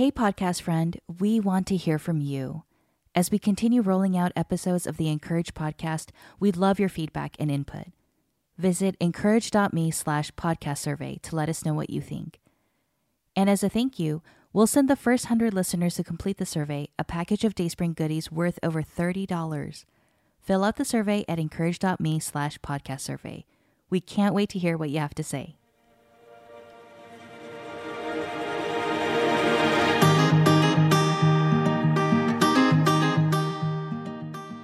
Hey, podcast friend, we want to hear from you. As we continue rolling out episodes of the Encourage podcast, we'd love your feedback and input. Visit encourage.me/podcast survey to let us know what you think. And as a thank you, we'll send the first 100 listeners who complete the survey a package of Dayspring goodies worth over $30. Fill out the survey at encourage.me/podcast survey. We can't wait to hear what you have to say.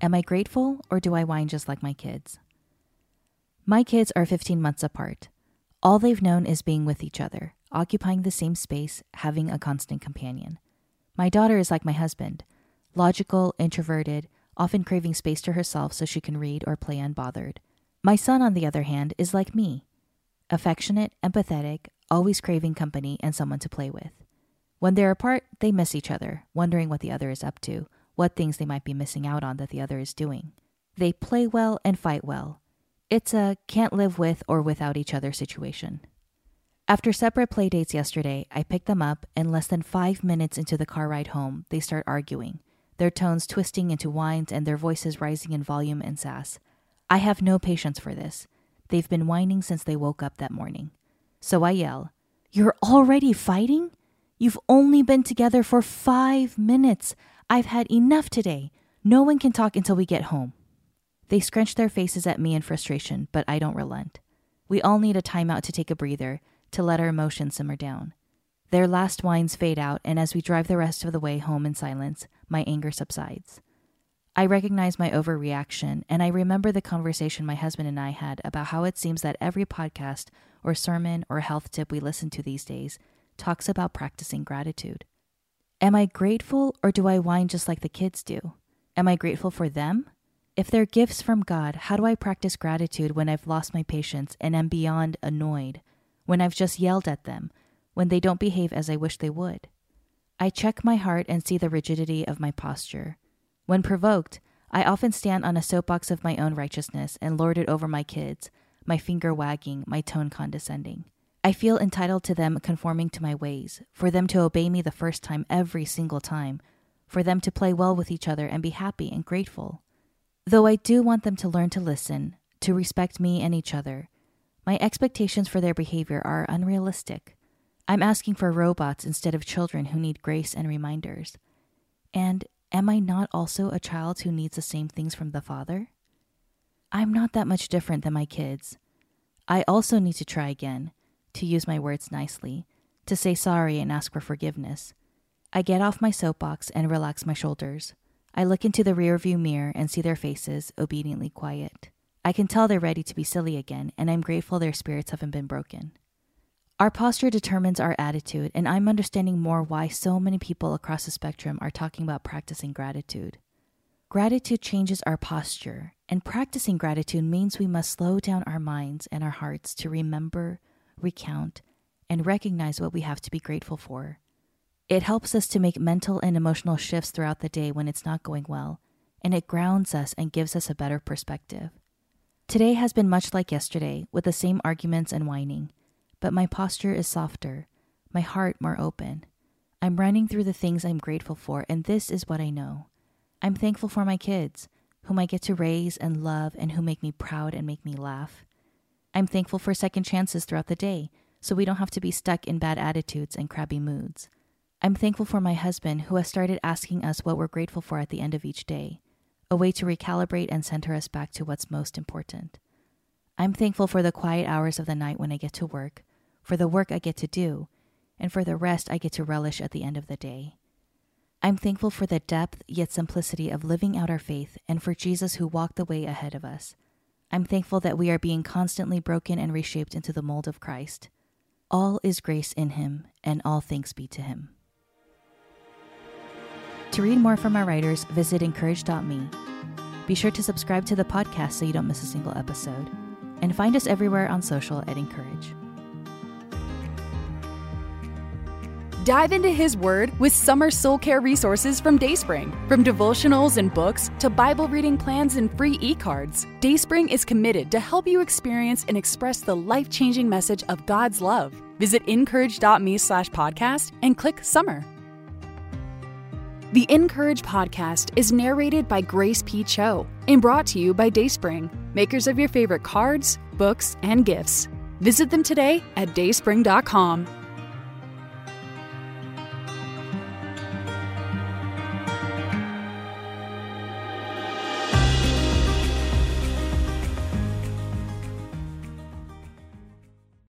Am I Grateful or Do I Whine Just Like My Kids? My kids are 15 months apart. All they've known is being with each other, occupying the same space, having a constant companion. My daughter is like my husband, logical, introverted, often craving space to herself so she can read or play unbothered. My son, on the other hand, is like me, affectionate, empathetic, always craving company and someone to play with. When they're apart, they miss each other, wondering what the other is up to, what things they might be missing out on that the other is doing. They play well and fight well. It's a can't live with or without each other situation. After separate playdates yesterday, I picked them up, and less than 5 minutes into the car ride home, they start arguing, their tones twisting into whines and their voices rising in volume and sass. I have no patience for this. They've been whining since they woke up that morning. So I yell, "You're already fighting? You've only been together for 5 minutes. I've had enough today. No one can talk until we get home." They scrunch their faces at me in frustration, but I don't relent. We all need a timeout to take a breather, to let our emotions simmer down. Their last whines fade out, and as we drive the rest of the way home in silence, my anger subsides. I recognize my overreaction, and I remember the conversation my husband and I had about how it seems that every podcast or sermon or health tip we listen to these days talks about practicing gratitude. Am I grateful, or do I whine just like the kids do? Am I grateful for them? If they're gifts from God, how do I practice gratitude when I've lost my patience and am beyond annoyed? When I've just yelled at them, when they don't behave as I wish they would? I check my heart and see the rigidity of my posture. When provoked, I often stand on a soapbox of my own righteousness and lord it over my kids, my finger wagging, my tone condescending. I feel entitled to them conforming to my ways, for them to obey me the first time every single time, for them to play well with each other and be happy and grateful. Though I do want them to learn to listen, to respect me and each other, my expectations for their behavior are unrealistic. I'm asking for robots instead of children who need grace and reminders. And am I not also a child who needs the same things from the Father? I'm not that much different than my kids. I also need to try again, to use my words nicely, to say sorry and ask for forgiveness. I get off my soapbox and relax my shoulders. I look into the rearview mirror and see their faces obediently quiet. I can tell they're ready to be silly again, and I'm grateful their spirits haven't been broken. Our posture determines our attitude, and I'm understanding more why so many people across the spectrum are talking about practicing gratitude. Gratitude changes our posture, and practicing gratitude means we must slow down our minds and our hearts to remember, recount, and recognize what we have to be grateful for. It helps us to make mental and emotional shifts throughout the day when it's not going well, and it grounds us and gives us a better perspective. Today has been much like yesterday, with the same arguments and whining, but my posture is softer, my heart more open. I'm running through the things I'm grateful for, and this is what I know. I'm thankful for my kids, whom I get to raise and love and who make me proud and make me laugh. I'm thankful for second chances throughout the day, so we don't have to be stuck in bad attitudes and crabby moods. I'm thankful for my husband, who has started asking us what we're grateful for at the end of each day, a way to recalibrate and center us back to what's most important. I'm thankful for the quiet hours of the night when I get to work, for the work I get to do, and for the rest I get to relish at the end of the day. I'm thankful for the depth yet simplicity of living out our faith and for Jesus who walked the way ahead of us. I'm thankful that we are being constantly broken and reshaped into the mold of Christ. All is grace in Him, and all thanks be to Him. To read more from our writers, visit encourage.me. Be sure to subscribe to the podcast so you don't miss a single episode. And find us everywhere on social at Encourage. Dive into His Word with Summer Soul Care resources from Dayspring. From devotionals and books to Bible reading plans and free e-cards, Dayspring is committed to help you experience and express the life-changing message of God's love. Visit encourage.me/podcast and click Summer. The Encourage podcast is narrated by Grace P. Cho and brought to you by Dayspring, makers of your favorite cards, books, and gifts. Visit them today at dayspring.com.